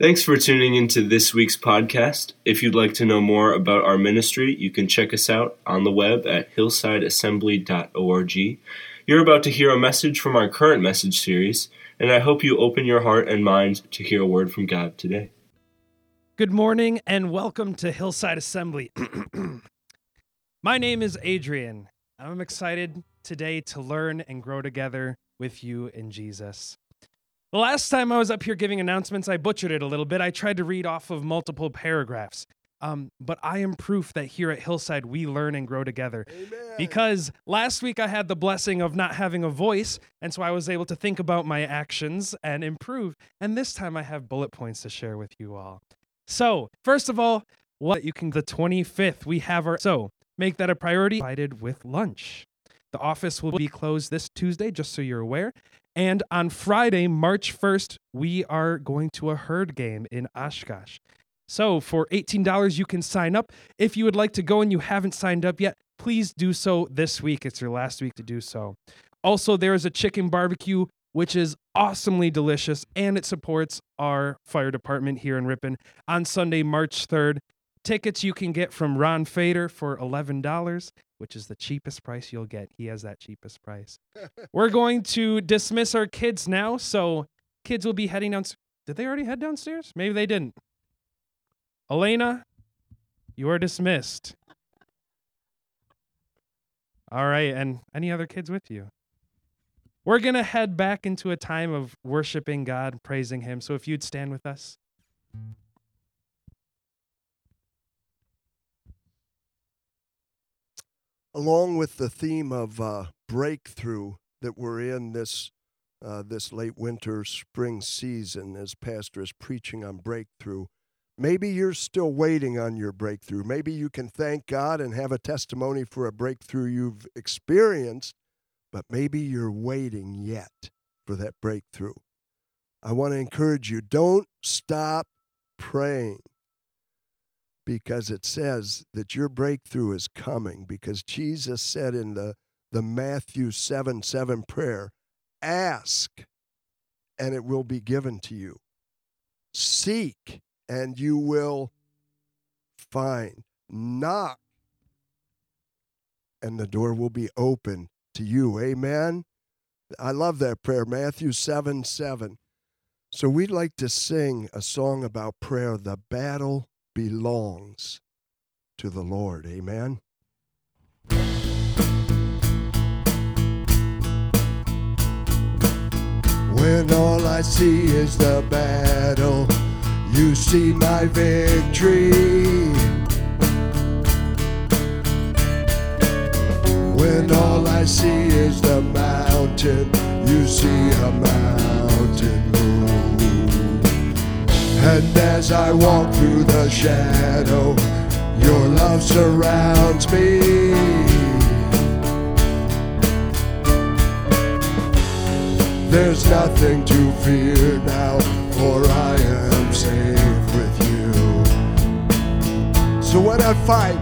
Thanks for tuning into this week's podcast. If you'd like to know more about our ministry, you can check us out on the web at hillsideassembly.org. You're about to hear a message from our current message series, and I hope you open your heart and mind to hear a word from God today. Good morning and welcome to Hillside Assembly. My name is Adrian. I'm excited today to learn and grow together with you in Jesus. The last time I was up here giving announcements, I butchered it a little bit. I tried to read off of multiple paragraphs. But I am proof that here at Hillside, we learn and grow together. Amen. Because last week I had the blessing of not having a voice, and so I was able to think about my actions and improve. And this time I have bullet points to share with you all. So, first of all, the 25th, we have our... So, make that a priority, provided with lunch. The office will be closed this Tuesday, just so you're aware. And on Friday, March 1st, we are going to a herd game in Oshkosh. So for $18, you can sign up. If you would like to go and you haven't signed up yet, please do so this week. It's your last week to do so. Also, there is a chicken barbecue, which is awesomely delicious, and it supports our fire department here in Ripon on Sunday, March 3rd. Tickets you can get from Ron Fader for $11, which is the cheapest price you'll get. He has that cheapest price. We're going to dismiss our kids now, so kids will be heading downstairs. Did they already head downstairs? Maybe they didn't. Elena, you are dismissed. All right, and any other kids with you? We're going to head back into a time of worshiping God, praising Him. So if you'd stand with us. Along with the theme of breakthrough that we're in this late winter, spring season, as Pastor is preaching on breakthrough, maybe you're still waiting on your breakthrough. Maybe you can thank God and have a testimony for a breakthrough you've experienced, but maybe you're waiting yet for that breakthrough. I want to encourage you, don't stop praying. Because it says that your breakthrough is coming, because Jesus said in the Matthew 7:7 prayer, ask, and it will be given to you. Seek, and you will find. Knock, and the door will be open to you. Amen? I love that prayer, Matthew 7:7. So we'd like to sing a song about prayer, The Battle Belongs to the Lord. Amen. When all I see is the battle, you see my victory. When all I see is the mountain, you see a mountain move. And as I walk through the shadow, your love surrounds me. There's nothing to fear now, for I am safe with you. So when I fight,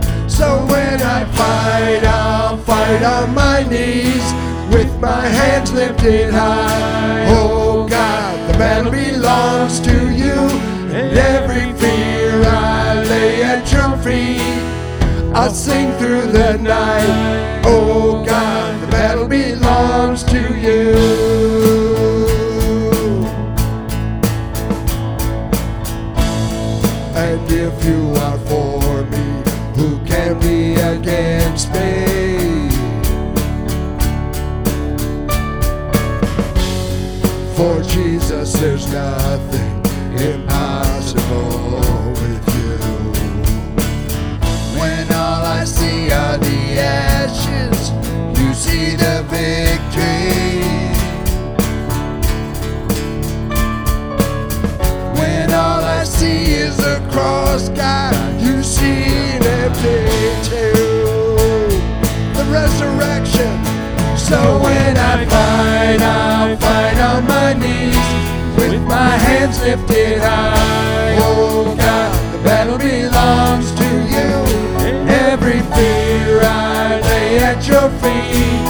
I'll fight on my knees, with my hands lifted high. Oh God, the battle belongs to you. And every fear I lay at your feet, I'll sing through the night. Oh God, the battle belongs to you. And if you are for me, who can be against me? For Jesus, there's nothing impossible with you. When all I see are the ashes, you see the victory. When all I see is the cross, God, you see an empty tomb, the resurrection. So when I fight, I'll fight on my knees, with my hands lifted high. Oh God, the battle belongs to you. And every fear I lay at your feet,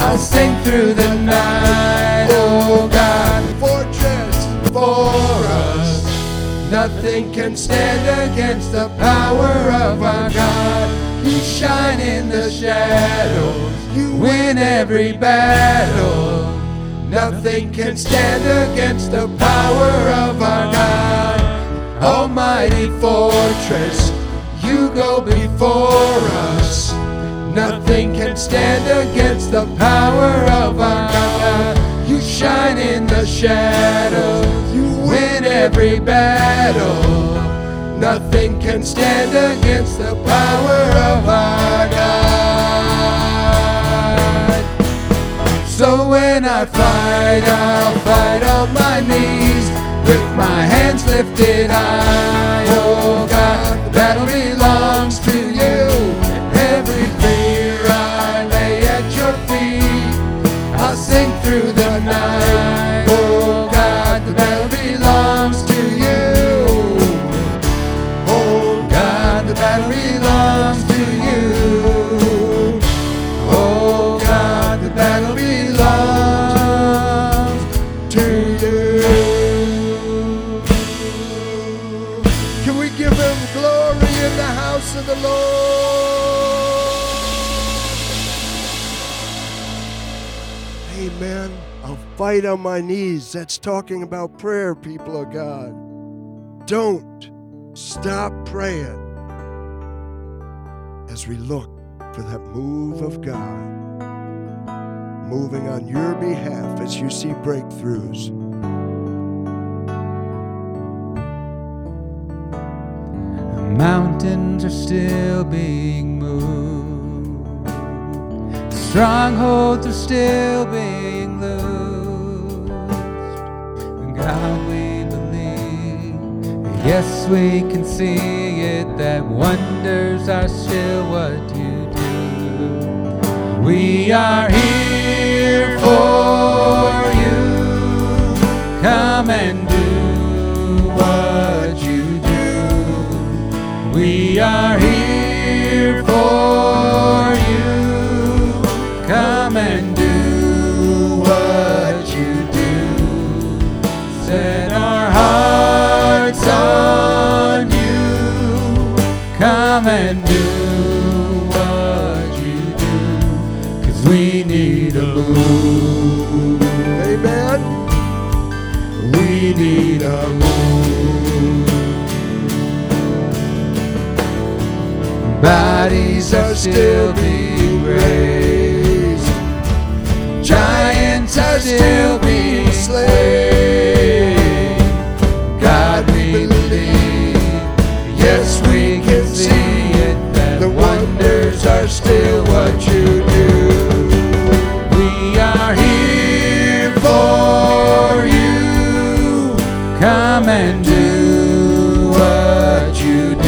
I'll sing through the night. Oh God, fortress for us. Nothing can stand against the power of our God. You shine in the shadows. You win every battle. Nothing can stand against the power of our God. Almighty fortress, you go before us. Nothing can stand against the power of our God. You shine in the shadows. You win every battle. Nothing can stand against the power of our God. So when I fight, I'll fight on my knees. With my hands lifted high, oh God, the battle belongs to you. Every fear I lay at your feet, I'll sing through the night, oh God, the battle belongs to you. Oh God, the battle belongs to you. Oh God, the battle belongs to you. Of the Lord. Amen. I'll fight on my knees. That's talking about prayer, people of God. Don't stop praying as we look for that move of God moving on your behalf as you see breakthroughs. Mountains are still being moved. Strongholds are still being loosed. God, we believe. Yes, we can see it. That wonders are still what you do. We are here for you. Come and do what you do. We are here for you. Come and do what you do. Set our hearts on you. Come and do what you do. 'Cause we need a move. Amen. We need a move. Bodies are still being raised. Giants are still being slain. God, we believe. Yes, we can see it. That the wonders are still what you do. We are here for you. Come and do what you do.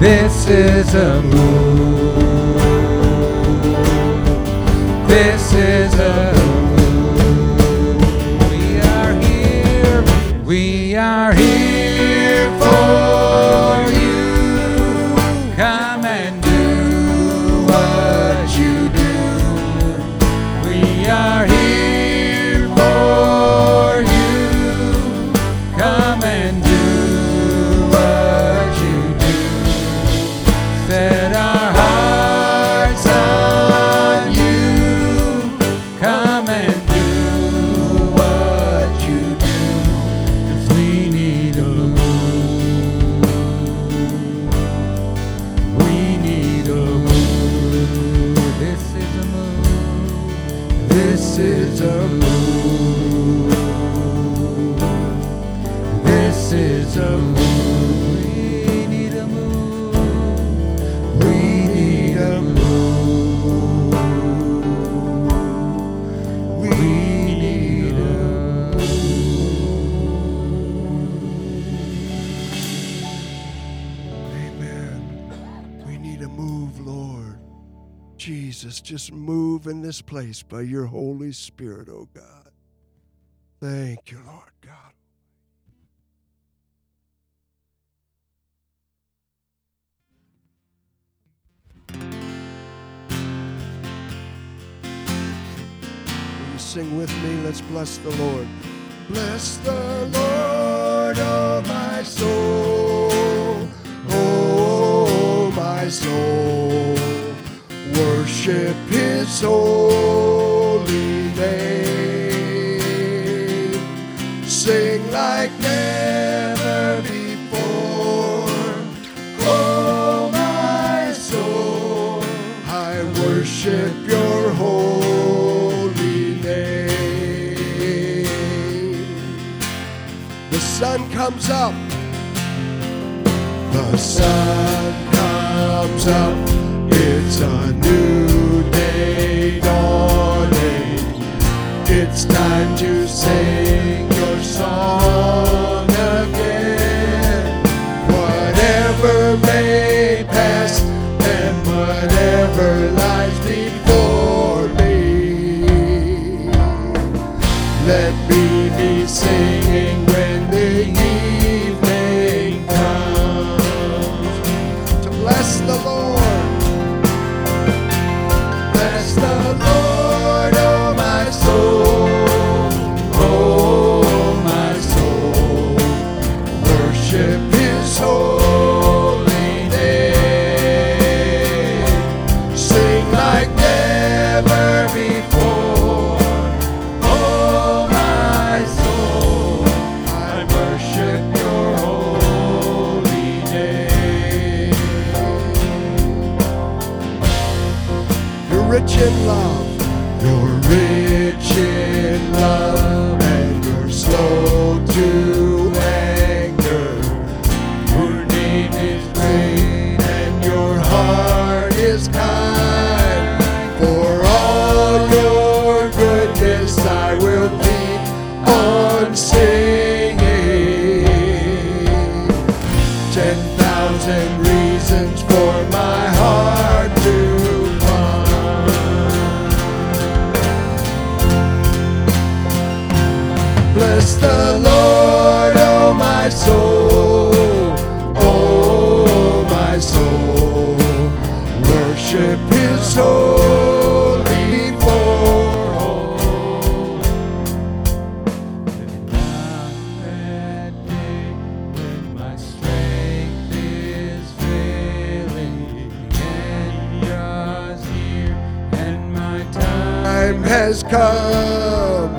This is a move. This is a move. We are here. We are here for you. Come and do what you do. We are here for you. Come and do This is a move. We need a move. We need a move. We need a move. Amen. We need a move, Lord. Jesus, just move in this place by your Holy Spirit, oh God. Thank you, Lord God. Sing with me. Let's bless the Lord. Bless the Lord, oh my soul. Oh my soul. Worship his holy name. Sing like never before. Oh my soul. I worship your holy name. The sun comes up. The sun comes up. It's a new day dawning. It's time to sing your song again. Whatever may pass and whatever lies before me, let me be singing. In love. You're rich in love and you're slow to anger. Your name is great and your heart is kind. For all your goodness I will keep on singing. 10,000 reasons for my heart to bless the Lord, oh my soul, oh my soul. Worship his holy form. And on that day when my strength is failing, and yours here, and my time has come,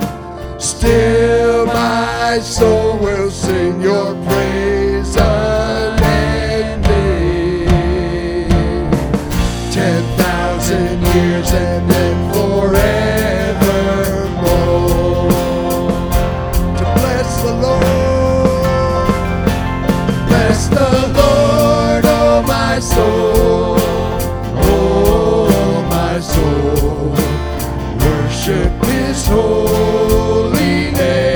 still my soul will sing your praise unending. 10,000 years and then forevermore. To bless the Lord. Bless the Lord, oh my soul. Oh my soul. Worship his holy name.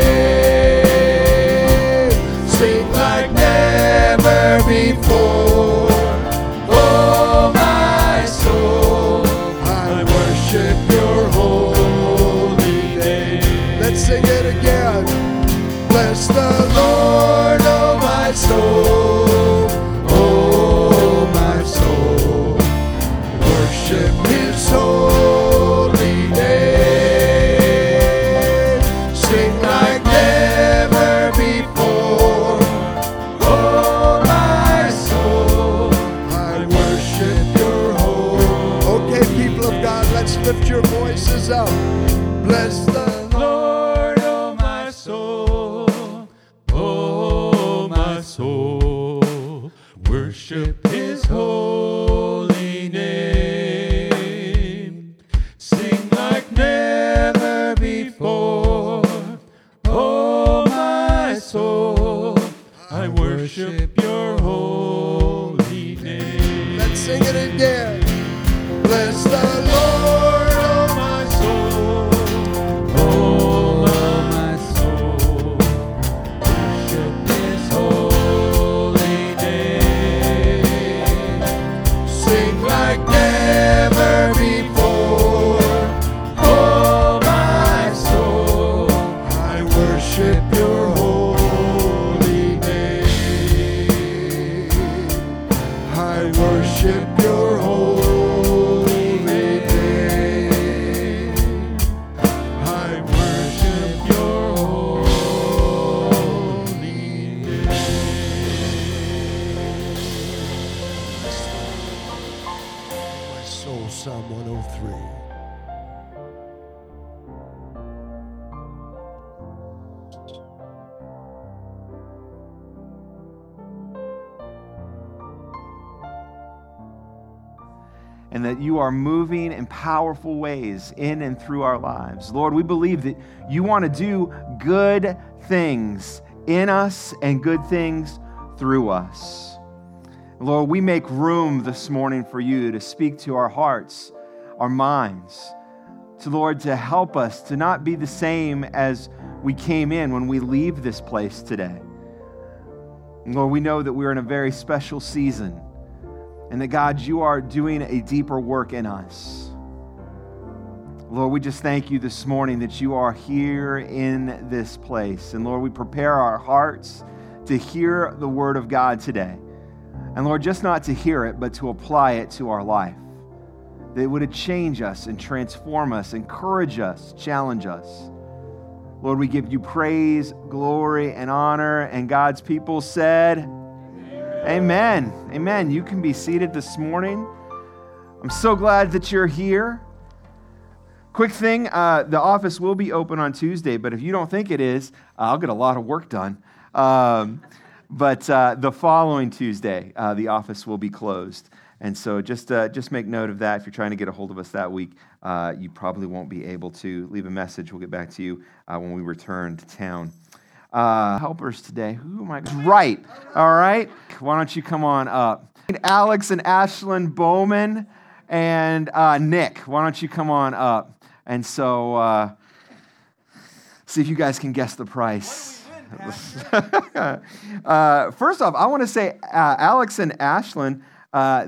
Before, oh my soul, I worship your holy name. Let's sing it again. Bless the Lord, oh my soul. Oh my soul, worship his holy name. Sing like never before. Lift your voices up. Bless the Lord, oh my soul. Oh my soul. Worship his holy name. Sing like never before. Oh my soul. I worship your holy name. Let's sing it again. Bless the Lord, oh my soul. Oh my soul, worship his holy name. Sing like never before. And that you are moving in powerful ways in and through our lives. Lord, we believe that you want to do good things in us and good things through us. Lord, we make room this morning for you to speak to our hearts, our minds, to Lord, to help us to not be the same as we came in when we leave this place today. And Lord, we know that we're in a very special season. And that, God, you are doing a deeper work in us. Lord, we just thank you this morning that you are here in this place. And, Lord, we prepare our hearts to hear the word of God today. And, Lord, just not to hear it, but to apply it to our life. That it would change us and transform us, encourage us, challenge us. Lord, we give you praise, glory, and honor. And God's people said... Amen. Amen. You can be seated this morning. I'm so glad that you're here. Quick thing, the office will be open on Tuesday, but if you don't think it is, I'll get a lot of work done. But the following Tuesday, the office will be closed. And so just make note of that. If you're trying to get a hold of us that week, you probably won't be able to. Leave a message. We'll get back to you when we return to town. Helpers today. Who am I? Right. All right. Why don't you come on up? Alex and Ashlyn Bowman and Nick, why don't you come on up? And so see if you guys can guess the price. First off, I want to say Alex and Ashlyn,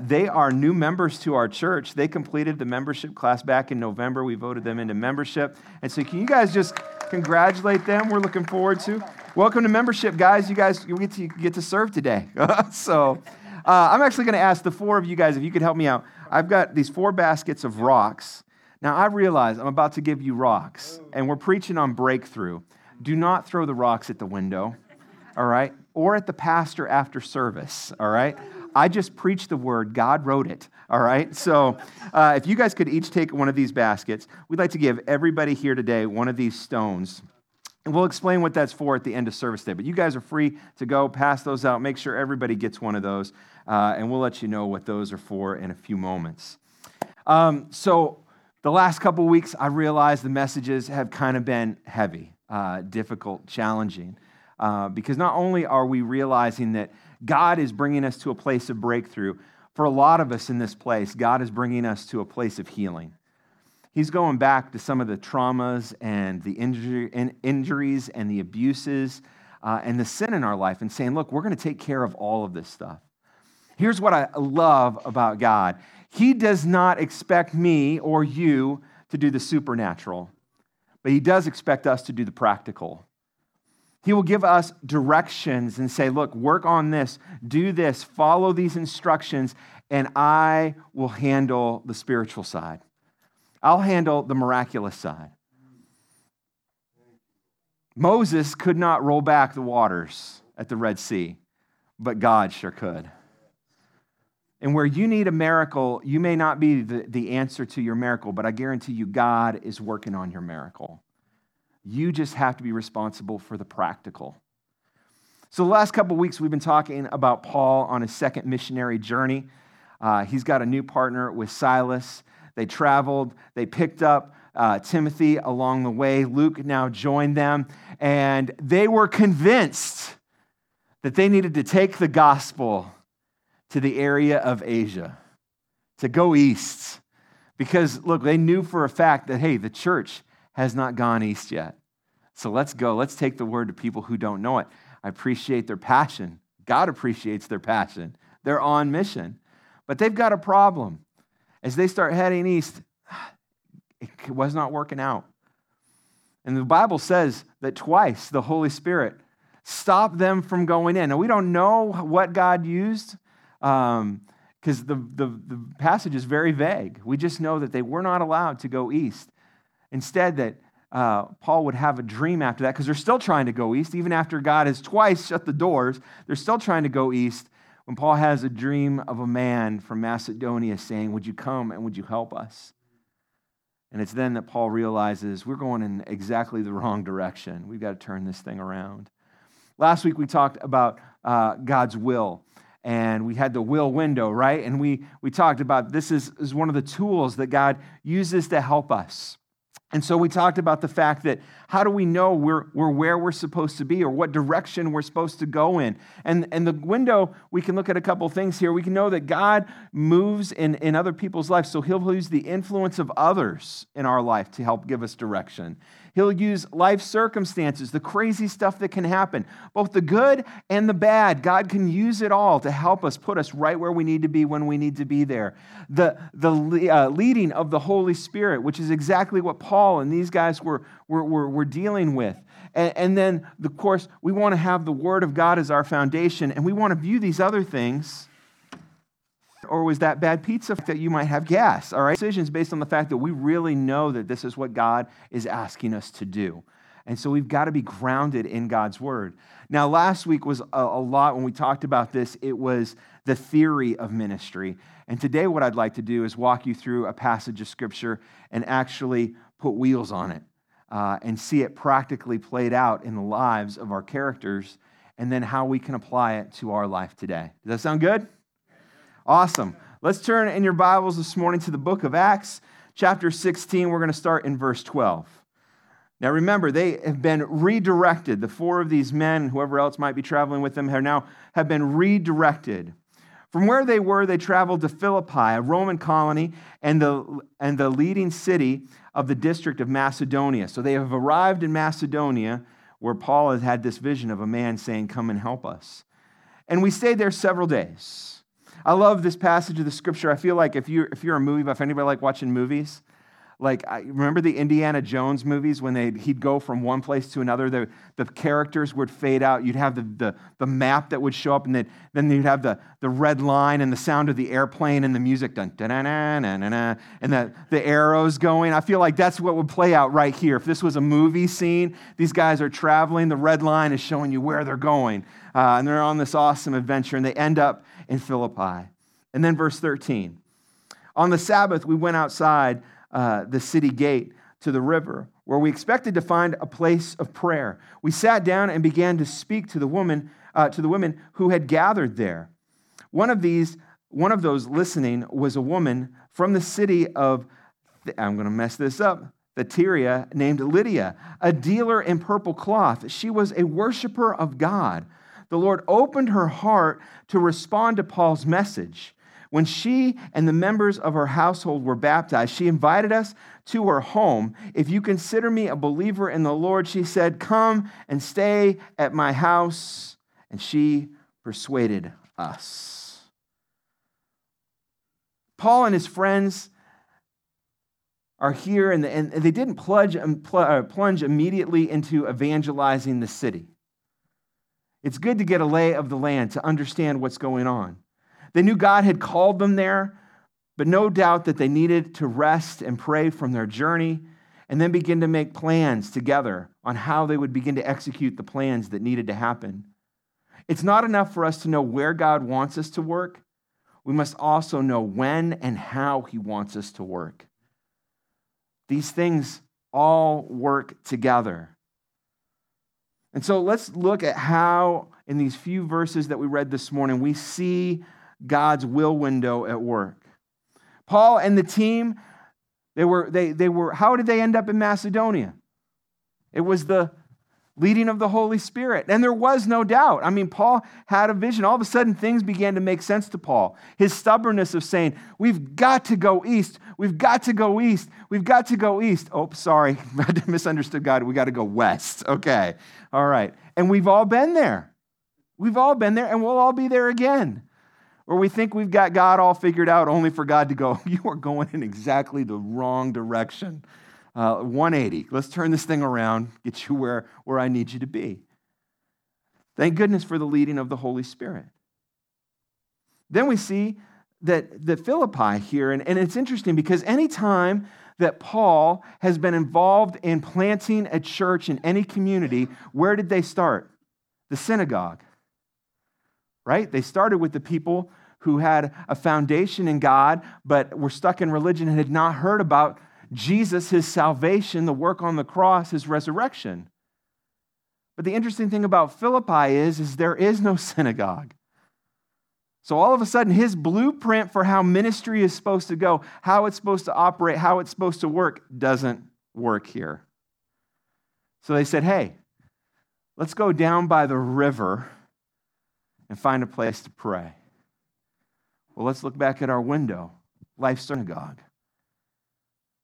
they are new members to our church. They completed the membership class back in November. We voted them into membership. And so can you guys just... congratulate them. We're looking forward to. Welcome to membership, guys. You get to serve today. So I'm actually going to ask the four of you guys if you could help me out. I've got these four baskets of rocks. Now, I realize I'm about to give you rocks, and we're preaching on breakthrough. Do not throw the rocks at the window, all right, or at the pastor after service, all right? I just preached the word. God wrote it, all right? So if you guys could each take one of these baskets, we'd like to give everybody here today one of these stones. And we'll explain what that's for at the end of service day. But you guys are free to go pass those out. Make sure everybody gets one of those, and we'll let you know what those are for in a few moments. So the last couple weeks, I realized the messages have kind of been heavy, difficult, challenging, because not only are we realizing that God is bringing us to a place of breakthrough. For a lot of us in this place, God is bringing us to a place of healing. He's going back to some of the traumas and the injuries and the abuses and the sin in our life and saying, look, we're going to take care of all of this stuff. Here's what I love about God. He does not expect me or you to do the supernatural, but he does expect us to do the practical. He will give us directions and say, look, work on this, do this, follow these instructions, and I will handle the spiritual side. I'll handle the miraculous side. Moses could not roll back the waters at the Red Sea, but God sure could. And where you need a miracle, you may not be the answer to your miracle, but I guarantee you God is working on your miracle. You just have to be responsible for the practical. So the last couple of weeks, we've been talking about Paul on his second missionary journey. He's got a new partner with Silas. They traveled. They picked up Timothy along the way. Luke now joined them, and they were convinced that they needed to take the gospel to the area of Asia, to go east. Because, look, they knew for a fact that, hey, the church has not gone east yet. So let's go. Let's take the word to people who don't know it. I appreciate their passion. God appreciates their passion. They're on mission. But they've got a problem. As they start heading east, it was not working out. And the Bible says that twice the Holy Spirit stopped them from going in. Now, we don't know what God used, because the passage is very vague. We just know that they were not allowed to go east. Instead, that Paul would have a dream after that, because they're still trying to go east. Even after God has twice shut the doors, they're still trying to go east. When Paul has a dream of a man from Macedonia saying, would you come and would you help us? And it's then that Paul realizes we're going in exactly the wrong direction. We've got to turn this thing around. Last week, we talked about God's will. And we had the will window, right? And we talked about this is one of the tools that God uses to help us. And so we talked about the fact that how do we know we're where we're supposed to be or what direction we're supposed to go in? And the window, we can look at a couple things here. We can know that God moves in other people's lives, so he'll use the influence of others in our life to help give us direction. He'll use life circumstances, the crazy stuff that can happen, both the good and the bad. God can use it all to help us, put us right where we need to be when we need to be there. The leading of the Holy Spirit, which is exactly what Paul and these guys were dealing with. And then, of course, we want to have the Word of God as our foundation, and we want to view these other things. Or was that bad pizza that you might have? Gas, all right? Decisions based on the fact that we really know that this is what God is asking us to do. And so we've got to be grounded in God's Word. Now, last week was a lot when we talked about this. It was the theory of ministry. And today what I'd like to do is walk you through a passage of Scripture and actually put wheels on it and see it practically played out in the lives of our characters and then how we can apply it to our life today. Does that sound good? Awesome. Let's turn in your Bibles this morning to the book of Acts, chapter 16. We're going to start in verse 12. Now remember, they have been redirected. The four of these men, and whoever else might be traveling with them, have been redirected. From where they were, they traveled to Philippi, a Roman colony, and the leading city of the district of Macedonia. So they have arrived in Macedonia, where Paul has had this vision of a man saying, come and help us. And we stayed there several days. I love this passage of the Scripture. I feel like if you're a movie buff, anybody like watching movies? Like, I remember the Indiana Jones movies when he'd go from one place to another, the characters would fade out. You'd have the map that would show up, and then you'd have the red line and the sound of the airplane and the music, dun, dun, dun, dun, dun, dun, dun, and the arrows going. I feel like that's what would play out right here. If this was a movie scene, these guys are traveling, the red line is showing you where they're going, and they're on this awesome adventure, and they end up in Philippi. And then verse 13, on the Sabbath, we went outside the city gate to the river, where we expected to find a place of prayer. We sat down and began to speak to the women who had gathered there. One of those listening was a woman from the city of, I'm going to mess this up, Thyatira, named Lydia, a dealer in purple cloth. She was a worshiper of God. The Lord opened her heart to respond to Paul's message. When she and the members of her household were baptized, she invited us to her home. If you consider me a believer in the Lord, she said, come and stay at my house. And she persuaded us. Paul and his friends are here, and they didn't plunge immediately into evangelizing the city. It's good to get a lay of the land to understand what's going on. They knew God had called them there, but no doubt that they needed to rest and pray from their journey and then begin to make plans together on how they would begin to execute the plans that needed to happen. It's not enough for us to know where God wants us to work. We must also know when and how he wants us to work. These things all work together. And so let's look at how, in these few verses that we read this morning, we see God's will window at work. Paul and the team, how did they end up in Macedonia? It was the leading of the Holy Spirit. And there was no doubt. I mean, Paul had a vision. All of a sudden, things began to make sense to Paul. His stubbornness of saying, we've got to go east. We've got to go east. We've got to go east. Oh, sorry. I misunderstood God. We got to go west. Okay. All right. And we've all been there. We've all been there, and we'll all be there again. Or we think we've got God all figured out, only for God to go, you are going in exactly the wrong direction. 180. Let's turn this thing around, get you where I need you to be. Thank goodness for the leading of the Holy Spirit. Then we see that Philippi here, and it's interesting because any time that Paul has been involved in planting a church in any community, where did they start? The synagogue, right? They started with the people who had a foundation in God, but were stuck in religion and had not heard about Jesus, his salvation, the work on the cross, his resurrection. But the interesting thing about Philippi is there is no synagogue. So all of a sudden, his blueprint for how ministry is supposed to go, how it's supposed to operate, how it's supposed to work, doesn't work here. So they said, hey, let's go down by the river and find a place to pray. Well, let's look back at our window, Life Synagogue.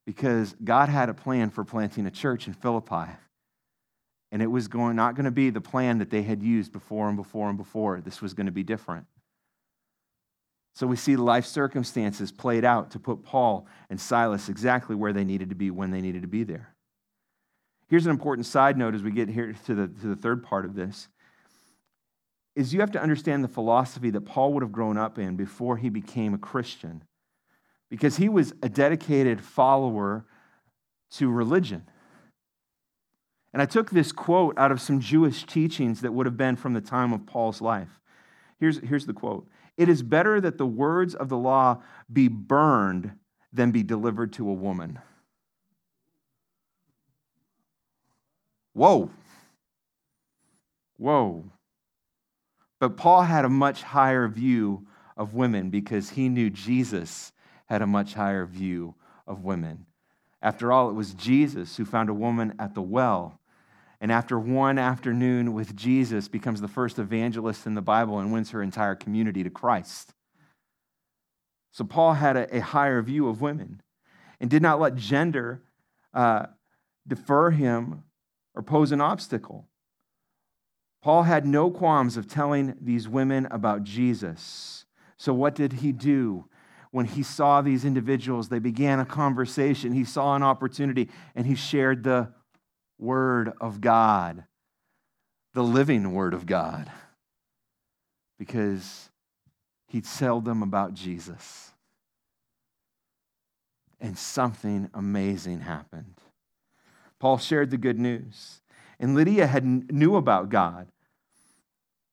Because God had a plan for planting a church in Philippi. And it was not going to be the plan that they had used before and before and before. This was going to be different. So we see life circumstances played out to put Paul and Silas exactly where they needed to be when they needed to be there. Here's an important side note as we get here to the third part of this, is you have to understand the philosophy that Paul would have grown up in before he became a Christian. Because he was a dedicated follower to religion. And I took this quote out of some Jewish teachings that would have been from the time of Paul's life. Here's the quote. It is better that the words of the law be burned than be delivered to a woman. Whoa. Whoa. But Paul had a much higher view of women because he knew Jesus had a much higher view of women. After all, it was Jesus who found a woman at the well, and after one afternoon with Jesus, becomes the first evangelist in the Bible and wins her entire community to Christ. So Paul had a higher view of women and did not let gender defer him or pose an obstacle. Paul had no qualms of telling these women about Jesus. So what did he do? When he saw these individuals, they began a conversation. He saw an opportunity, and he shared the Word of God, the living Word of God, because he'd told them about Jesus. And something amazing happened. Paul shared the good news, and Lydia knew about God,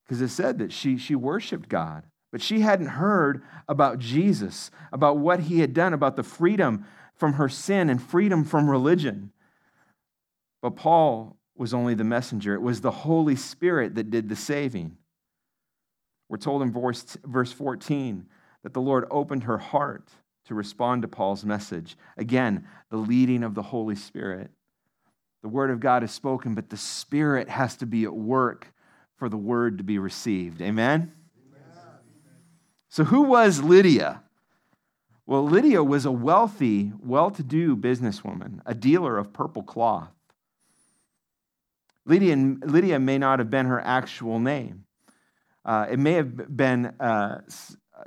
because it said that she worshiped God. But she hadn't heard about Jesus, about what he had done, about the freedom from her sin and freedom from religion. But Paul was only the messenger. It was the Holy Spirit that did the saving. We're told in verse 14 that the Lord opened her heart to respond to Paul's message. Again, the leading of the Holy Spirit. The Word of God is spoken, but the Spirit has to be at work for the Word to be received. Amen? So who was Lydia? Well, Lydia was a wealthy, well-to-do businesswoman, a dealer of purple cloth. Lydia may not have been her actual name. It may have been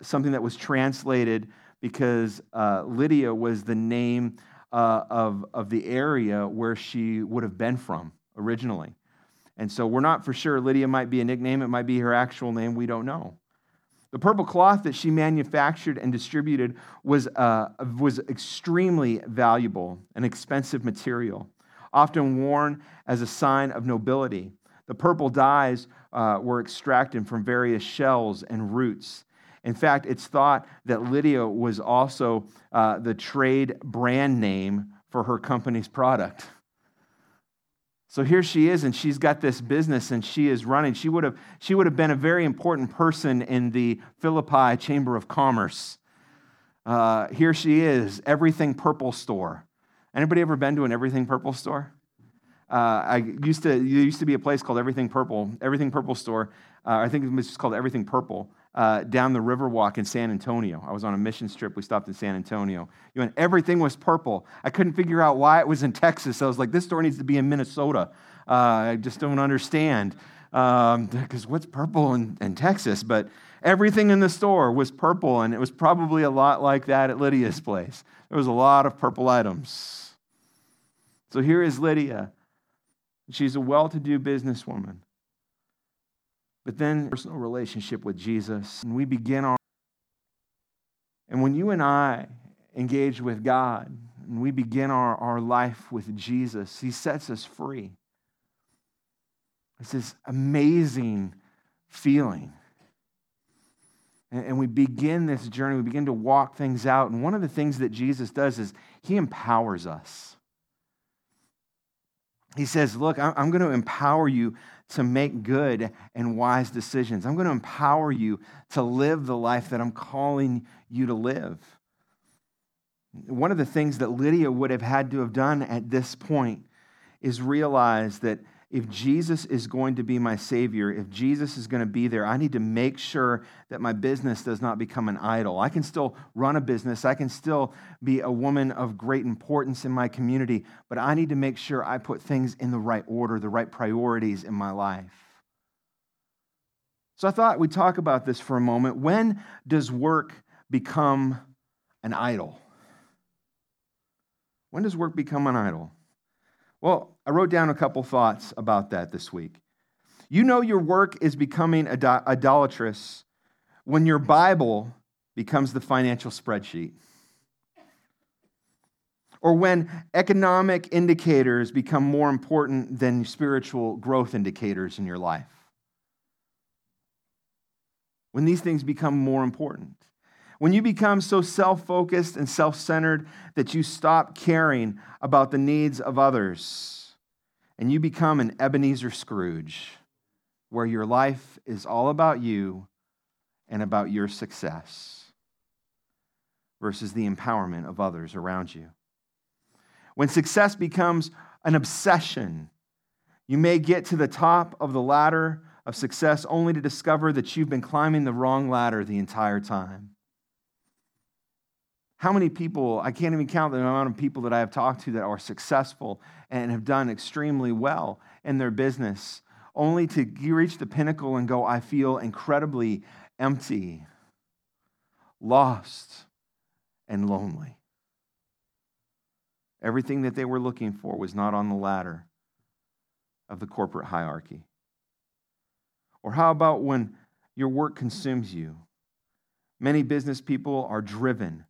something that was translated because Lydia was the name of the area where she would have been from originally. And so we're not for sure. Lydia might be a nickname. It might be her actual name. We don't know. The purple cloth that she manufactured and distributed was extremely valuable, an expensive material, often worn as a sign of nobility. The purple dyes were extracted from various shells and roots. In fact, it's thought that Lydia was also the trade brand name for her company's product. So here she is, and she's got this business, and she is running. She would have been a very important person in the Philippi Chamber of Commerce. Here she is, Everything Purple Store. Anybody ever been to an Everything Purple store? There used to be a place called Everything Purple store. I think it was just called Everything Purple. Down the Riverwalk in San Antonio. I was on a missions trip. We stopped in San Antonio. And everything was purple. I couldn't figure out why it was in Texas. I was like, this store needs to be in Minnesota. I just don't understand. Because what's purple in Texas? But everything in the store was purple, and it was probably a lot like that at Lydia's place. There was a lot of purple items. So here is Lydia. She's a well-to-do businesswoman. But then personal relationship with Jesus. And we begin our... And when you and I engage with God, and we begin our life with Jesus, he sets us free. It's this amazing feeling. And we begin this journey, we begin to walk things out. And one of the things that Jesus does is he empowers us. He says, look, I'm going to empower you to make good and wise decisions. I'm going to empower you to live the life that I'm calling you to live. One of the things that Lydia would have had to have done at this point is realize that if Jesus is going to be my Savior, if Jesus is going to be there, I need to make sure that my business does not become an idol. I can still run a business. I can still be a woman of great importance in my community, but I need to make sure I put things in the right order, the right priorities in my life. So I thought we'd talk about this for a moment. When does work become an idol? When does work become an idol? Well, I wrote down a couple thoughts about that this week. You know your work is becoming idolatrous when your Bible becomes the financial spreadsheet, or when economic indicators become more important than spiritual growth indicators in your life. When these things become more important. When you become so self-focused and self-centered that you stop caring about the needs of others and you become an Ebenezer Scrooge, where your life is all about you and about your success versus the empowerment of others around you. When success becomes an obsession, you may get to the top of the ladder of success only to discover that you've been climbing the wrong ladder the entire time. How many people, I can't even count the amount of people that I have talked to that are successful and have done extremely well in their business, only to reach the pinnacle and go, I feel incredibly empty, lost, and lonely. Everything that they were looking for was not on the ladder of the corporate hierarchy. Or how about when your work consumes you? Many business people are driven.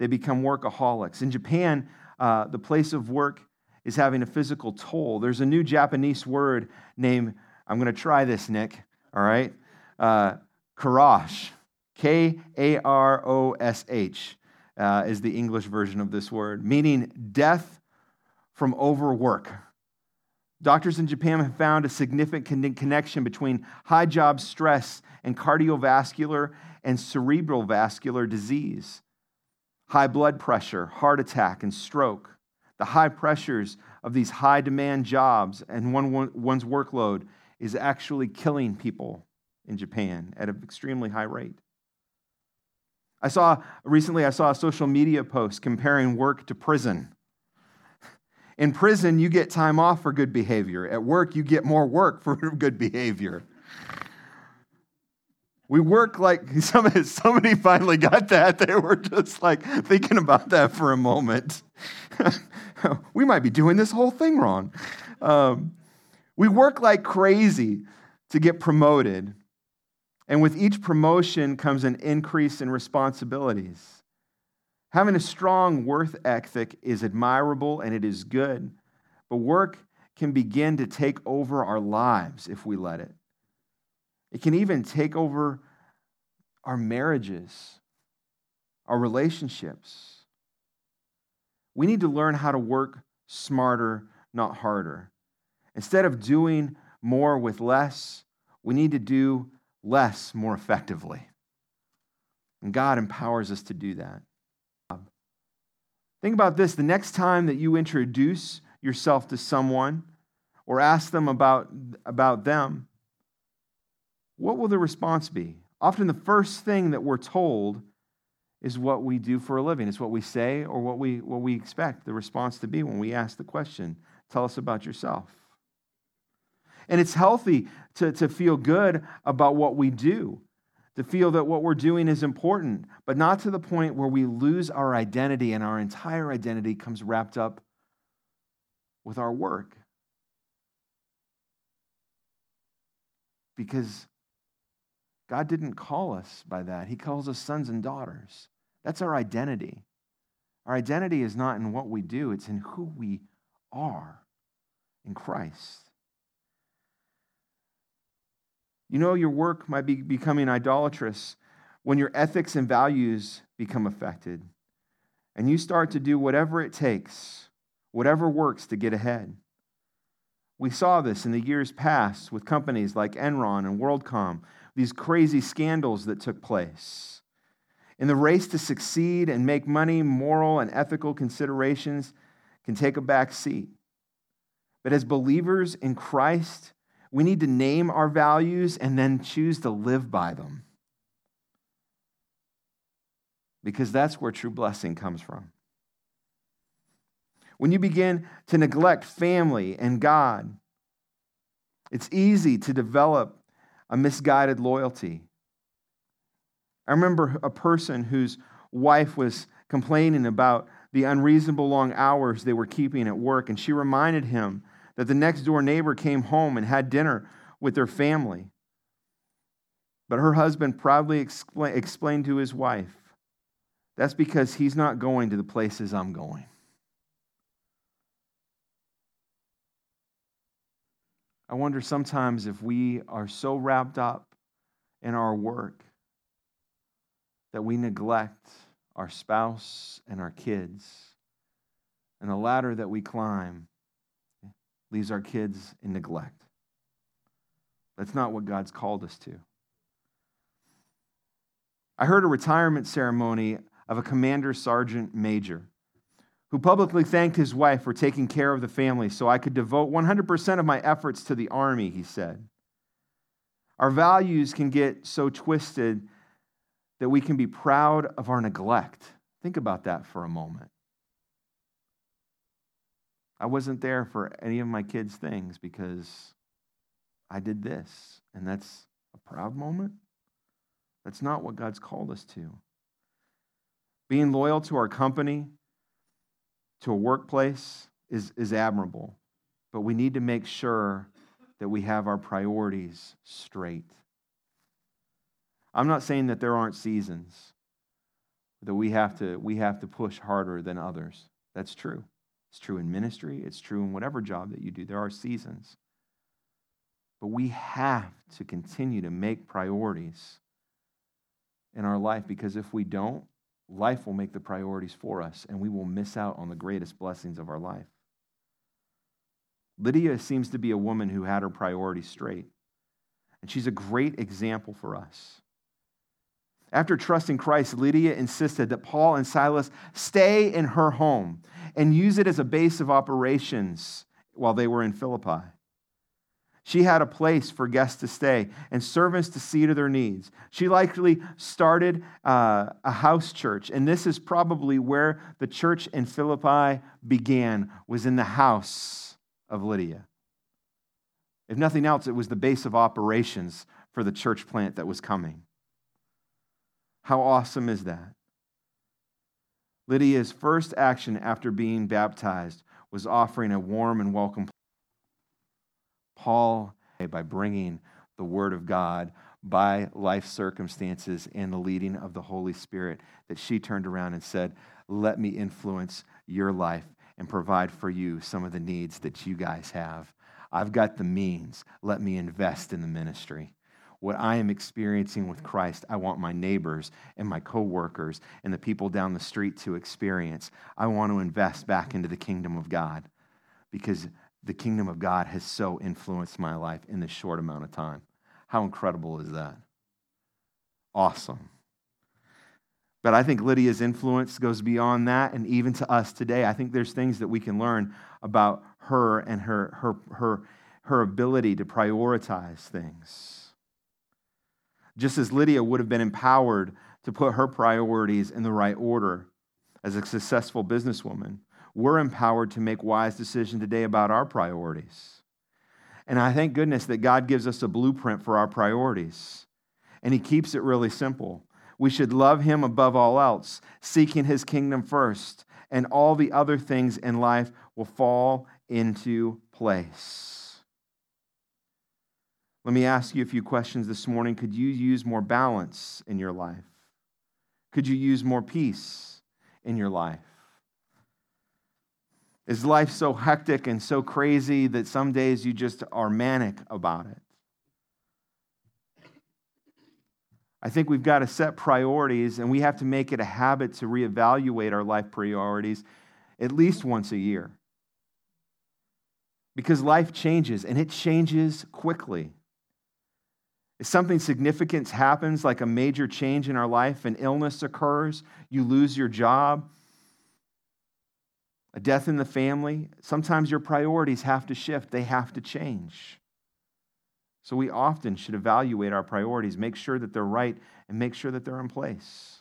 They become workaholics. In Japan, the place of work is having a physical toll. There's a new Japanese word named, I'm going to try this, Nick, all right? Karosh, Karosh is the English version of this word, meaning death from overwork. Doctors in Japan have found a significant connection between high job stress and cardiovascular and cerebral vascular disease. High blood pressure, heart attack, and stroke. The high pressures of these high-demand jobs and one's workload is actually killing people in Japan at an extremely high rate. I saw a social media post comparing work to prison. In prison, you get time off for good behavior. At work, you get more work for good behavior. We work like, somebody finally got that. They were just like thinking about that for a moment. We might be doing this whole thing wrong. We work like crazy to get promoted. And with each promotion comes an increase in responsibilities. Having a strong work ethic is admirable and it is good. But work can begin to take over our lives if we let it. It can even take over our marriages, our relationships. We need to learn how to work smarter, not harder. Instead of doing more with less, we need to do less more effectively. And God empowers us to do that. Think about this. The next time that you introduce yourself to someone, or ask them about them, what will the response be? Often the first thing that we're told is what we do for a living. It's what we say or what we expect the response to be when we ask the question, tell us about yourself. And it's healthy to feel good about what we do, to feel that what we're doing is important, but not to the point where we lose our identity and our entire identity comes wrapped up with our work. Because God didn't call us by that. He calls us sons and daughters. That's our identity. Our identity is not in what we do, it's in who we are in Christ. You know, your work might be becoming idolatrous when your ethics and values become affected and you start to do whatever it takes, whatever works to get ahead. We saw this in the years past with companies like Enron and WorldCom, these crazy scandals that took place. In the race to succeed and make money, moral and ethical considerations can take a back seat. But as believers in Christ, we need to name our values and then choose to live by them. Because that's where true blessing comes from. When you begin to neglect family and God, it's easy to develop a misguided loyalty. I remember a person whose wife was complaining about the unreasonable long hours they were keeping at work, and she reminded him that the next door neighbor came home and had dinner with their family. But her husband proudly explained to his wife, that's because he's not going to the places I'm going. I wonder sometimes if we are so wrapped up in our work that we neglect our spouse and our kids, and the ladder that we climb leaves our kids in neglect. That's not what God's called us to. I heard a retirement ceremony of a commander sergeant major who publicly thanked his wife for taking care of the family so I could devote 100% of my efforts to the Army, he said. Our values can get so twisted that we can be proud of our neglect. Think about that for a moment. I wasn't there for any of my kids' things because I did this, and that's a proud moment. That's not what God's called us to. Being loyal to our company, to a workplace, is admirable, but we need to make sure that we have our priorities straight. I'm not saying that there aren't seasons, that we have to push harder than others. That's true. It's true in ministry. It's true in whatever job that you do. There are seasons. But we have to continue to make priorities in our life, because if we don't, life will make the priorities for us and we will miss out on the greatest blessings of our life. Lydia seems to be a woman who had her priorities straight, and she's a great example for us. After trusting Christ, Lydia insisted that Paul and Silas stay in her home and use it as a base of operations while they were in Philippi. She had a place for guests to stay and servants to see to their needs. She likely started a house church, and this is probably where the church in Philippi began, was in the house of Lydia. If nothing else, it was the base of operations for the church plant that was coming. How awesome is that? Lydia's first action after being baptized was offering a warm and welcome place. Paul, by bringing the Word of God, by life circumstances and the leading of the Holy Spirit, that she turned around and said, let me influence your life and provide for you some of the needs that you guys have. I've got the means. Let me invest in the ministry. What I am experiencing with Christ, I want my neighbors and my coworkers and the people down the street to experience. I want to invest back into the kingdom of God, because the kingdom of God has so influenced my life in this short amount of time. How incredible is that? Awesome. But I think Lydia's influence goes beyond that and even to us today. I think there's things that we can learn about her and her her ability to prioritize things. Just as Lydia would have been empowered to put her priorities in the right order as a successful businesswoman, we're empowered to make wise decisions today about our priorities. And I thank goodness that God gives us a blueprint for our priorities. And he keeps it really simple. We should love him above all else, seeking his kingdom first, and all the other things in life will fall into place. Let me ask you a few questions this morning. Could you use more balance in your life? Could you use more peace in your life? Is life so hectic and so crazy that some days you just are manic about it? I think we've got to set priorities, and we have to make it a habit to reevaluate our life priorities at least once a year. Because life changes, and it changes quickly. If something significant happens, like a major change in our life, an illness occurs, you lose your job, a death in the family, sometimes your priorities have to shift. They have to change. So we often should evaluate our priorities, make sure that they're right, and make sure that they're in place.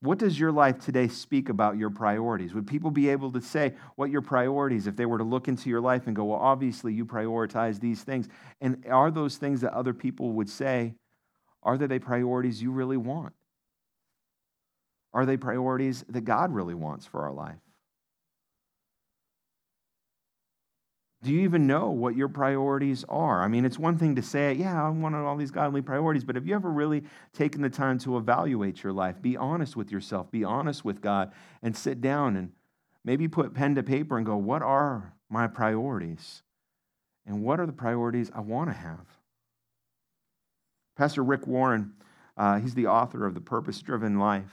What does your life today speak about your priorities? Would people be able to say what your priorities, if they were to look into your life and go, well, obviously you prioritize these things. And are those things that other people would say, are they priorities you really want? Are they priorities that God really wants for our life? Do you even know what your priorities are? I mean, it's one thing to say, yeah, I want all these godly priorities, but have you ever really taken the time to evaluate your life? Be honest with yourself, be honest with God, and sit down and maybe put pen to paper and go, what are my priorities? And what are the priorities I want to have? Pastor Rick Warren, he's the author of The Purpose Driven Life.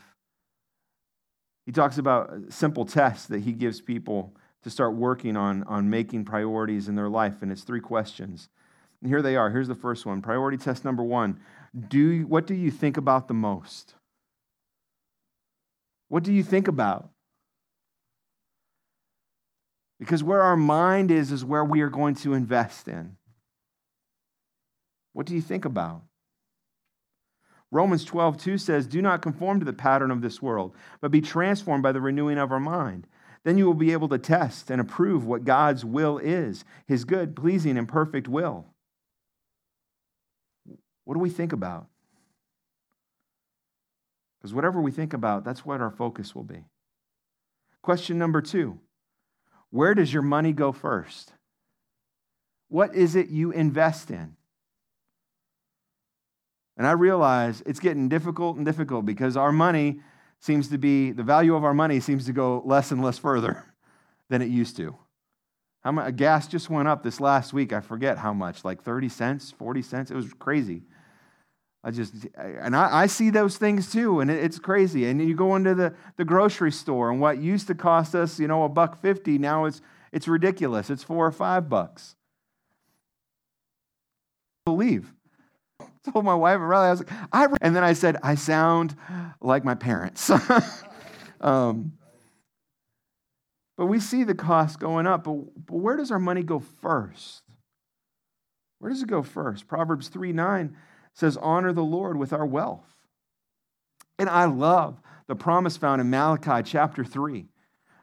He talks about simple tests that he gives people to start working on making priorities in their life. And it's 3 questions. And here they are. Here's the first one. Priority test number 1. What do you think about the most? What do you think about? Because where our mind is where we are going to invest in. What do you think about? Romans 12:2 says, do not conform to the pattern of this world, but be transformed by the renewing of our mind. Then you will be able to test and approve what God's will is, his good, pleasing, and perfect will. What do we think about? Because whatever we think about, that's what our focus will be. Question number 2, where does your money go first? What is it you invest in? And I realize it's getting difficult and difficult because our money seems to be, the value of our money seems to go less and less further than it used to. How much gas just went up this last week? I forget how much, like 30 cents, 40 cents. It was crazy. I see those things too, and it's crazy. And you go into the grocery store, and what used to cost us, $1.50, now it's ridiculous. It's $4 or $5. I believe. Told my wife, I was like, and then I said, I sound like my parents. But we see the cost going up, but where does our money go first? Where does it go first? Proverbs 3:9 says, honor the Lord with our wealth. And I love the promise found in Malachi chapter 3.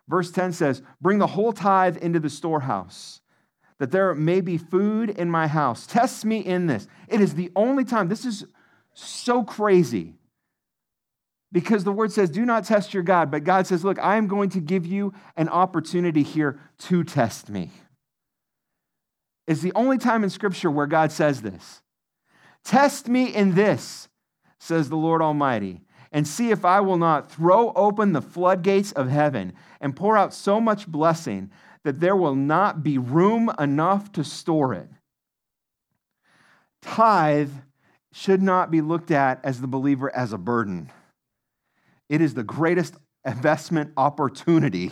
Verse 10 says, bring the whole tithe into the storehouse, that there may be food in my house. Test me in this. It is the only time. This is so crazy because the word says, do not test your God. But God says, look, I am going to give you an opportunity here to test me. It's the only time in Scripture where God says this. Test me in this, says the Lord Almighty, and see if I will not throw open the floodgates of heaven and pour out so much blessing that there will not be room enough to store it. Tithe should not be looked at as the believer as a burden. It is the greatest investment opportunity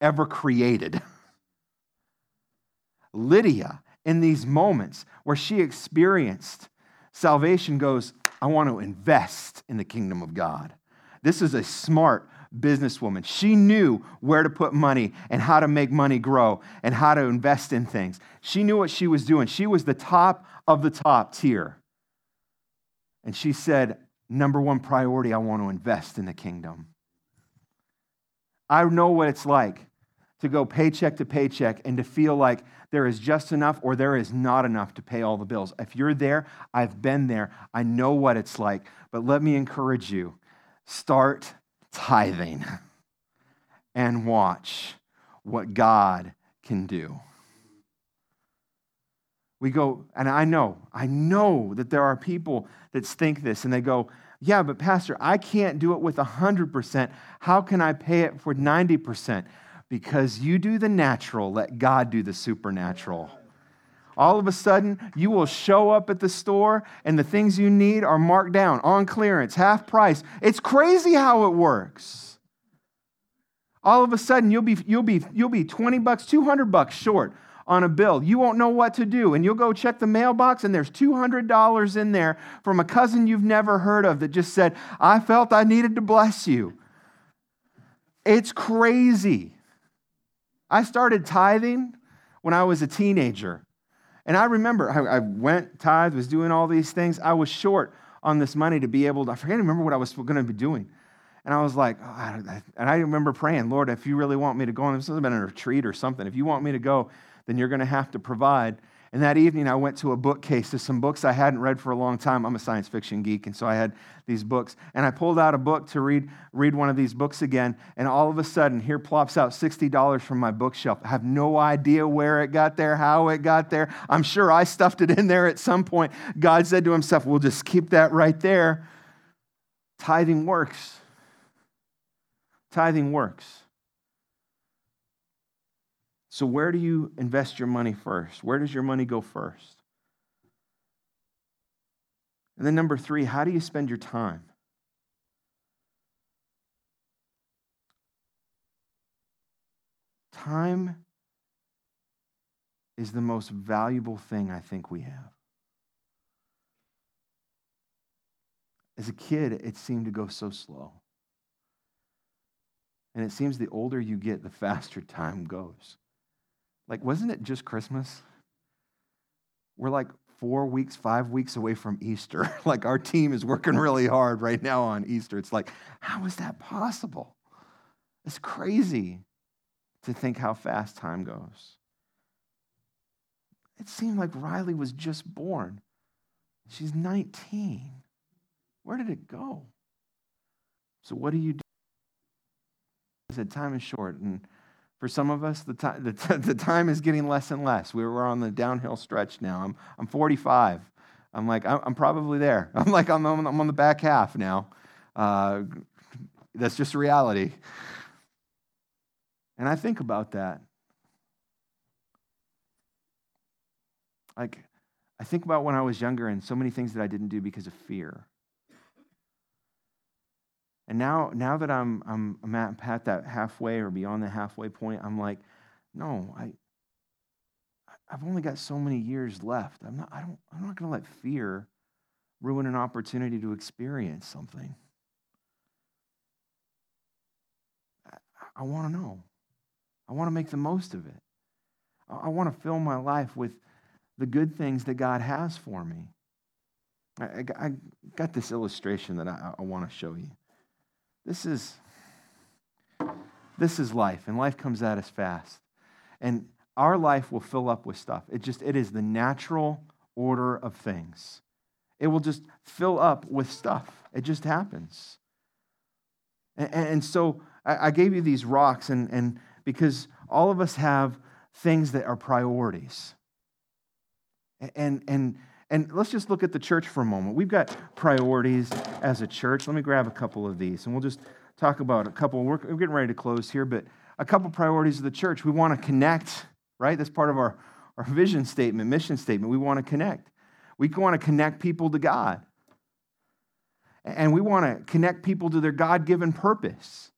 ever created. Lydia, in these moments where she experienced salvation, goes, I want to invest in the kingdom of God. This is a smart businesswoman. She knew where to put money and how to make money grow and how to invest in things. She knew what she was doing. She was the top of the top tier. And she said, number one priority, I want to invest in the kingdom. I know what it's like to go paycheck to paycheck and to feel like there is just enough or there is not enough to pay all the bills. If you're there, I've been there. I know what it's like. But let me encourage you, start tithing and watch what God can do. We go, and I know that there are people that think this and they go, yeah, but Pastor, I can't do it with 100%. How can I pay it for 90%? Because you do the natural, let God do the supernatural. All of a sudden, you will show up at the store and the things you need are marked down, on clearance, half price. It's crazy how it works. All of a sudden, you'll be $20, $200 short on a bill. You won't know what to do, and you'll go check the mailbox, and there's $200 in there from a cousin you've never heard of that just said, I felt I needed to bless you. It's crazy. I started tithing when I was a teenager. And I remember I went, tithed, was doing all these things. I was short on this money to be able to, I forget, I remember what I was going to be doing. And I was like, and I remember praying, Lord, if you really want me to go on, this must have been a retreat or something. If you want me to go, then you're going to have to provide. And that evening I went to a bookcase to some books I hadn't read for a long time. I'm a science fiction geek, and so I had these books. And I pulled out a book to read one of these books again, and all of a sudden, here plops out $60 from my bookshelf. I have no idea where it got there, how it got there. I'm sure I stuffed it in there at some point. God said to himself, we'll just keep that right there. Tithing works. Tithing works. So where do you invest your money first? Where does your money go first? And then number three, how do you spend your time? Time is the most valuable thing I think we have. As a kid, it seemed to go so slow. And it seems the older you get, the faster time goes. Like, wasn't it just Christmas? We're like 4 weeks, 5 weeks away from Easter. Like, our team is working really hard right now on Easter. It's like, how is that possible? It's crazy to think how fast time goes. It seemed like Riley was just born. She's 19. Where did it go? So what do you do? I said, time is short, and for some of us, the time is getting less and less. We're on the downhill stretch now. I'm 45. I'm like, I'm probably there. I'm like, I'm on the back half now. That's just reality. And I think about that. Like, I think about when I was younger and so many things that I didn't do because of fear. And now that I'm at that halfway or beyond the halfway point, I'm like, no, I've only got so many years left. I'm not going to let fear ruin an opportunity to experience something. I want to know. I want to make the most of it. I want to fill my life with the good things that God has for me. I got this illustration that I want to show you. This is life, and life comes at us fast. And our life will fill up with stuff. It is the natural order of things. It will just fill up with stuff. It just happens. And so I gave you these rocks, and because all of us have things that are priorities. And let's just look at the church for a moment. We've got priorities as a church. Let me grab a couple of these, and we'll just talk about a couple. We're getting ready to close here, but a couple priorities of the church. We want to connect, right? That's part of our vision statement, mission statement. We want to connect. We want to connect people to God. And we want to connect people to their God-given purpose.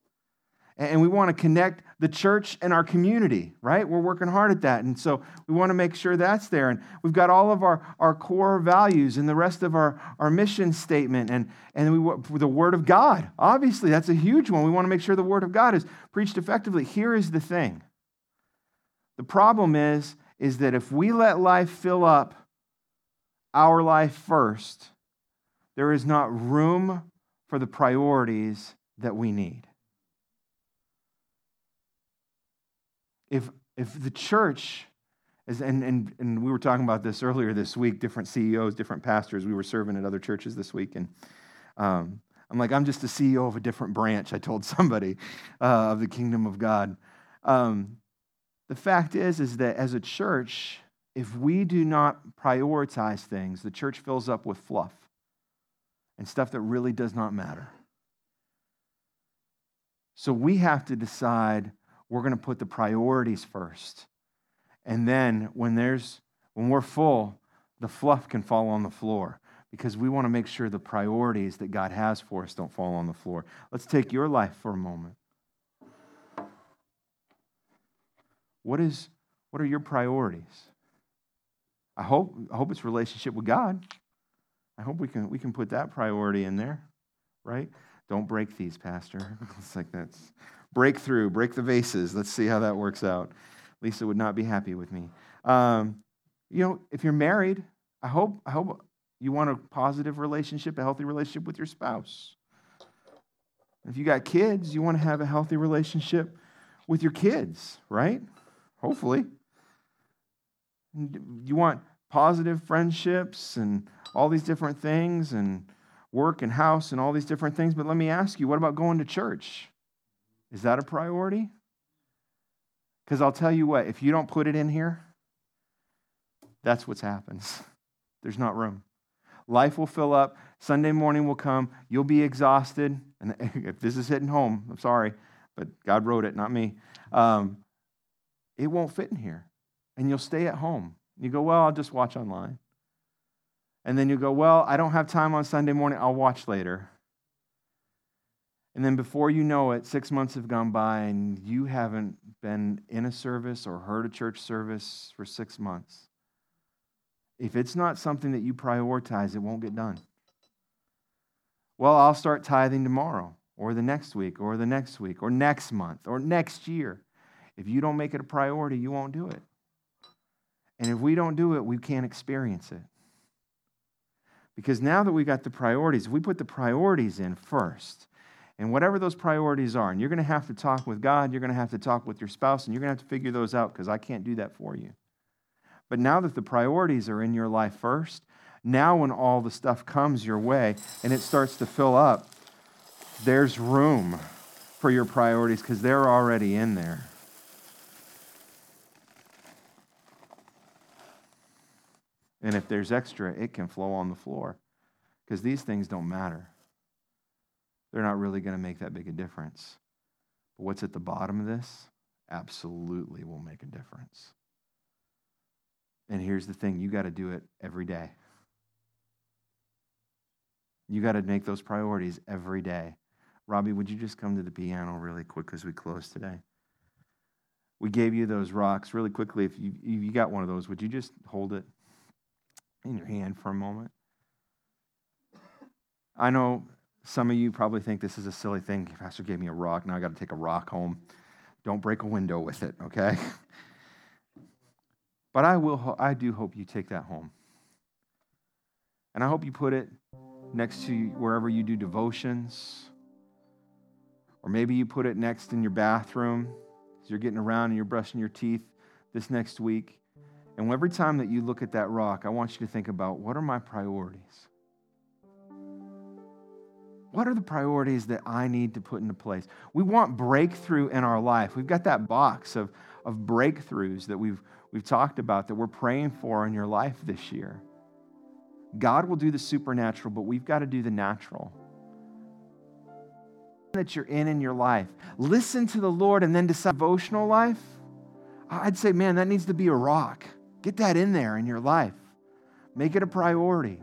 and we want to connect the church and our community, right? We're working hard at that, and so we want to make sure that's there. And we've got all of our core values and the rest of our mission statement, and the Word of God. Obviously, that's a huge one. We want to make sure the Word of God is preached effectively. Here is the thing. The problem is that if we let life fill up our life first, there is not room for the priorities that we need. If the church, is, and we were talking about this earlier this week, different CEOs, different pastors, we were serving at other churches this week, and I'm like, I'm just the CEO of a different branch, I told somebody, of the kingdom of God. The fact is that as a church, if we do not prioritize things, the church fills up with fluff and stuff that really does not matter. So we have to decide we're going to put the priorities first. And then when we're full, the fluff can fall on the floor, because we want to make sure the priorities that God has for us don't fall on the floor. Let's take your life for a moment. What are your priorities? I hope it's relationship with God. I hope we can put that priority in there, right? Don't break these, Pastor. It's like that's breakthrough, break the vases. Let's see how that works out. Lisa would not be happy with me. If you're married, I hope you want a positive relationship, a healthy relationship with your spouse. If you got kids, you want to have a healthy relationship with your kids, right? Hopefully. You want positive friendships and all these different things, and work and house and all these different things. But let me ask you, what about going to church? Is that a priority? Because I'll tell you what, if you don't put it in here, that's what happens. There's not room. Life will fill up. Sunday morning will come. You'll be exhausted. And if this is hitting home, I'm sorry, but God wrote it, not me. It won't fit in here. And you'll stay at home. You go, well, I'll just watch online. And then you go, well, I don't have time on Sunday morning. I'll watch later. And then before you know it, 6 months have gone by and you haven't been in a service or heard a church service for 6 months. If it's not something that you prioritize, it won't get done. Well, I'll start tithing tomorrow or the next week or the next week or next month or next year. If you don't make it a priority, you won't do it. And if we don't do it, we can't experience it. Because now that we got the priorities, we put the priorities in first. And whatever those priorities are, and you're going to have to talk with God, you're going to have to talk with your spouse, and you're going to have to figure those out, because I can't do that for you. But now that the priorities are in your life first, now when all the stuff comes your way and it starts to fill up, there's room for your priorities because they're already in there. And if there's extra, it can flow on the floor, because these things don't matter. They're not really going to make that big a difference. But what's at the bottom of this absolutely will make a difference. And here's the thing, you got to do it every day. You got to make those priorities every day. Robbie, would you just come to the piano really quick as we close today? We gave you those rocks really quickly. If you got one of those, would you just hold it in your hand for a moment? I know some of you probably think this is a silly thing. Pastor gave me a rock. Now I got to take a rock home. Don't break a window with it, okay? But I do hope you take that home. And I hope you put it next to wherever you do devotions. Or maybe you put it next in your bathroom as you're getting around and you're brushing your teeth this next week. And every time that you look at that rock, I want you to think about, what are my priorities? What are the priorities that I need to put into place? We want breakthrough in our life. We've got that box of breakthroughs that we've talked about that we're praying for in your life this year. God will do the supernatural, but we've got to do the natural. That you're in your life. Listen to the Lord and then decide devotional life. I'd say, man, that needs to be a rock. Get that in there in your life. Make it a priority.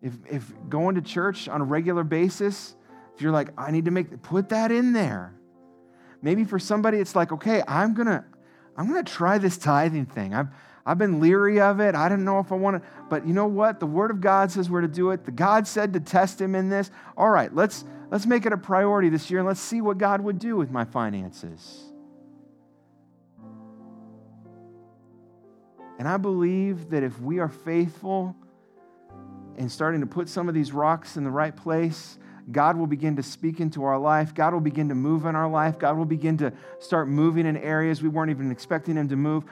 If going to church on a regular basis If you're like, I need to put that in there. Maybe for somebody, it's like, okay, I'm gonna try this tithing thing. I've been leery of it. I didn't know if I want to, but you know what? The Word of God says we're to do it. The God said to test Him in this. All right, let's make it a priority this year and let's see what God would do with my finances. And I believe that if we are faithful in starting to put some of these rocks in the right place, God will begin to speak into our life. God will begin to move in our life. God will begin to start moving in areas we weren't even expecting Him to move,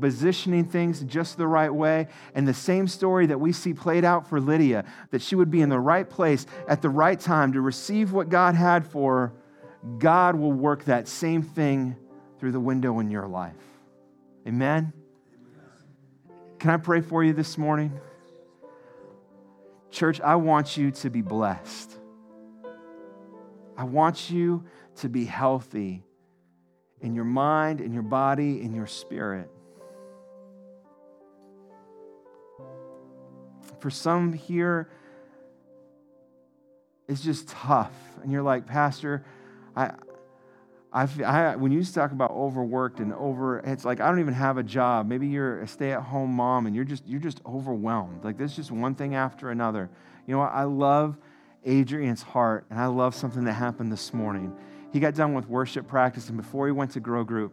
positioning things just the right way. And the same story that we see played out for Lydia, that she would be in the right place at the right time to receive what God had for her, God will work that same thing through the window in your life. Amen? Can I pray for you this morning? Church, I want you to be blessed. I want you to be healthy in your mind, in your body, in your spirit. For some here, it's just tough. And you're like, Pastor, I when you talk about overworked and it's like, I don't even have a job. Maybe you're a stay-at-home mom and you're just overwhelmed. Like there's just one thing after another. You know what? I love Adrian's heart, and I love something that happened this morning. He got done with worship practice, and before he went to Grow Group,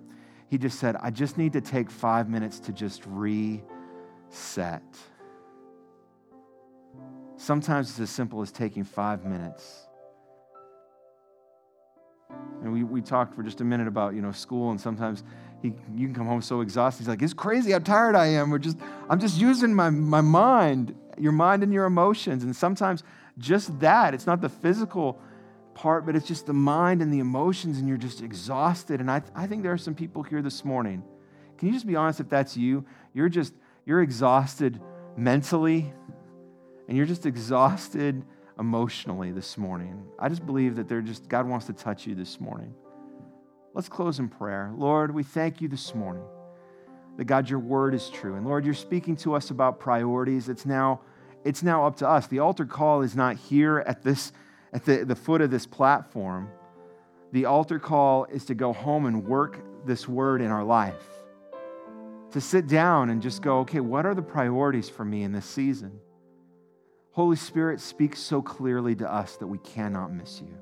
he just said, I just need to take 5 minutes to just reset. Sometimes it's as simple as taking 5 minutes. And we talked for just a minute about, school, and sometimes you can come home so exhausted. He's like, it's crazy how tired I am. I'm just using my mind, your mind and your emotions. And sometimes just that. It's not the physical part, but it's just the mind and the emotions, and you're just exhausted. And I think there are some people here this morning. Can you just be honest if that's you? You're exhausted mentally, and you're just exhausted emotionally this morning. I just believe that God wants to touch you this morning. Let's close in prayer. Lord, we thank you this morning that, God, your word is true. And, Lord, you're speaking to us about priorities. It's now up to us. The altar call is not here at the foot of this platform. The altar call is to go home and work this word in our life. To sit down and just go, okay, what are the priorities for me in this season? Holy Spirit, speaks so clearly to us that we cannot miss you.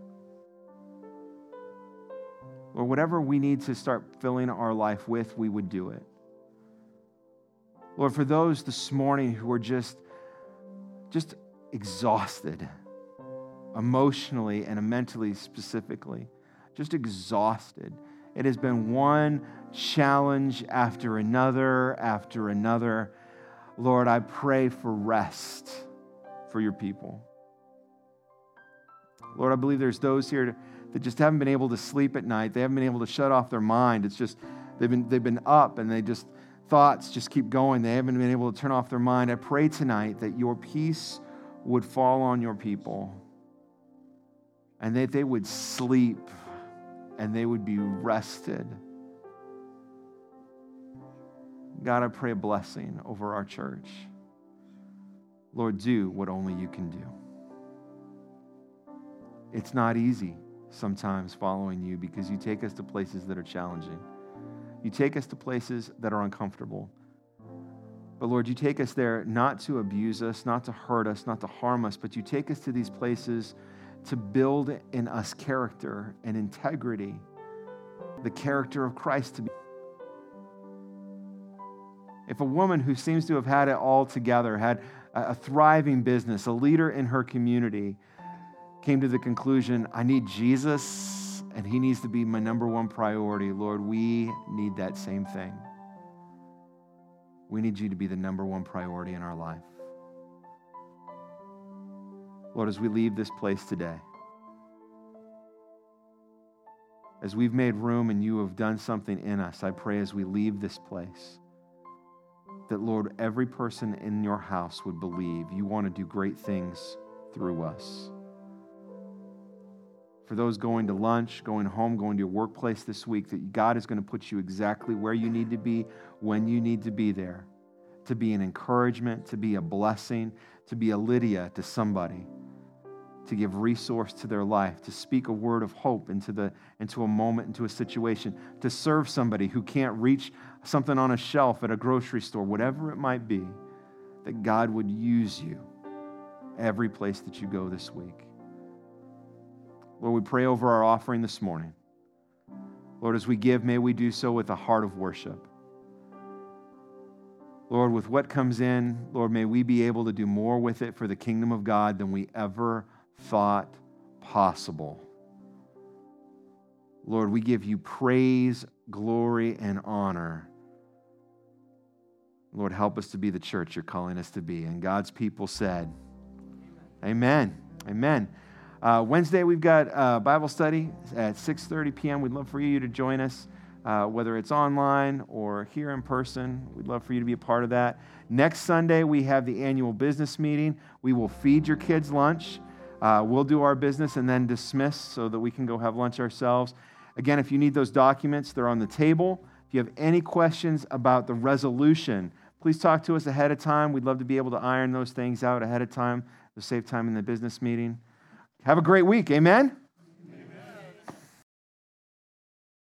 Lord, whatever we need to start filling our life with, we would do it. Lord, for those this morning who are just exhausted, emotionally and mentally specifically, just exhausted. It has been one challenge after another, after another. Lord, I pray for rest for your people. Lord, I believe there's those here that just haven't been able to sleep at night. They haven't been able to shut off their mind. It's just, they've been up and thoughts just keep going. They haven't been able to turn off their mind. I pray tonight that your peace would fall on your people and that they would sleep and they would be rested. God, I pray a blessing over our church. Lord, do what only you can do. It's not easy sometimes following you because you take us to places that are challenging. You take us to places that are uncomfortable. But Lord, you take us there not to abuse us, not to hurt us, not to harm us, but you take us to these places to build in us character and integrity, the character of Christ to be. If a woman who seems to have had it all together, had a thriving business, a leader in her community, came to the conclusion, I need Jesus, and he needs to be my number one priority. Lord, we need that same thing. We need you to be the number one priority in our life. Lord, as we leave this place today, as we've made room and you have done something in us, I pray as we leave this place that, Lord, every person in your house would believe you want to do great things through us. For those going to lunch, going home, going to your workplace this week, that God is going to put you exactly where you need to be, when you need to be there, to be an encouragement, to be a blessing, to be a Lydia to somebody, to give resource to their life, to speak a word of hope into a moment, into a situation, to serve somebody who can't reach something on a shelf at a grocery store, whatever it might be, that God would use you every place that you go this week. Lord, we pray over our offering this morning. Lord, as we give, may we do so with a heart of worship. Lord, with what comes in, Lord, may we be able to do more with it for the kingdom of God than we ever thought possible. Lord, we give you praise, glory, and honor. Lord, help us to be the church you're calling us to be. And God's people said, amen. Amen. Wednesday, we've got Bible study at 6:30 p.m. We'd love for you to join us. Whether it's online or here in person, we'd love for you to be a part of that. Next Sunday, we have the annual business meeting. We will feed your kids lunch. We'll do our business and then dismiss so that we can go have lunch ourselves. Again, if you need those documents, they're on the table. If you have any questions about the resolution, please talk to us ahead of time. We'd love to be able to iron those things out ahead of time to save time in the business meeting. Have a great week. Amen?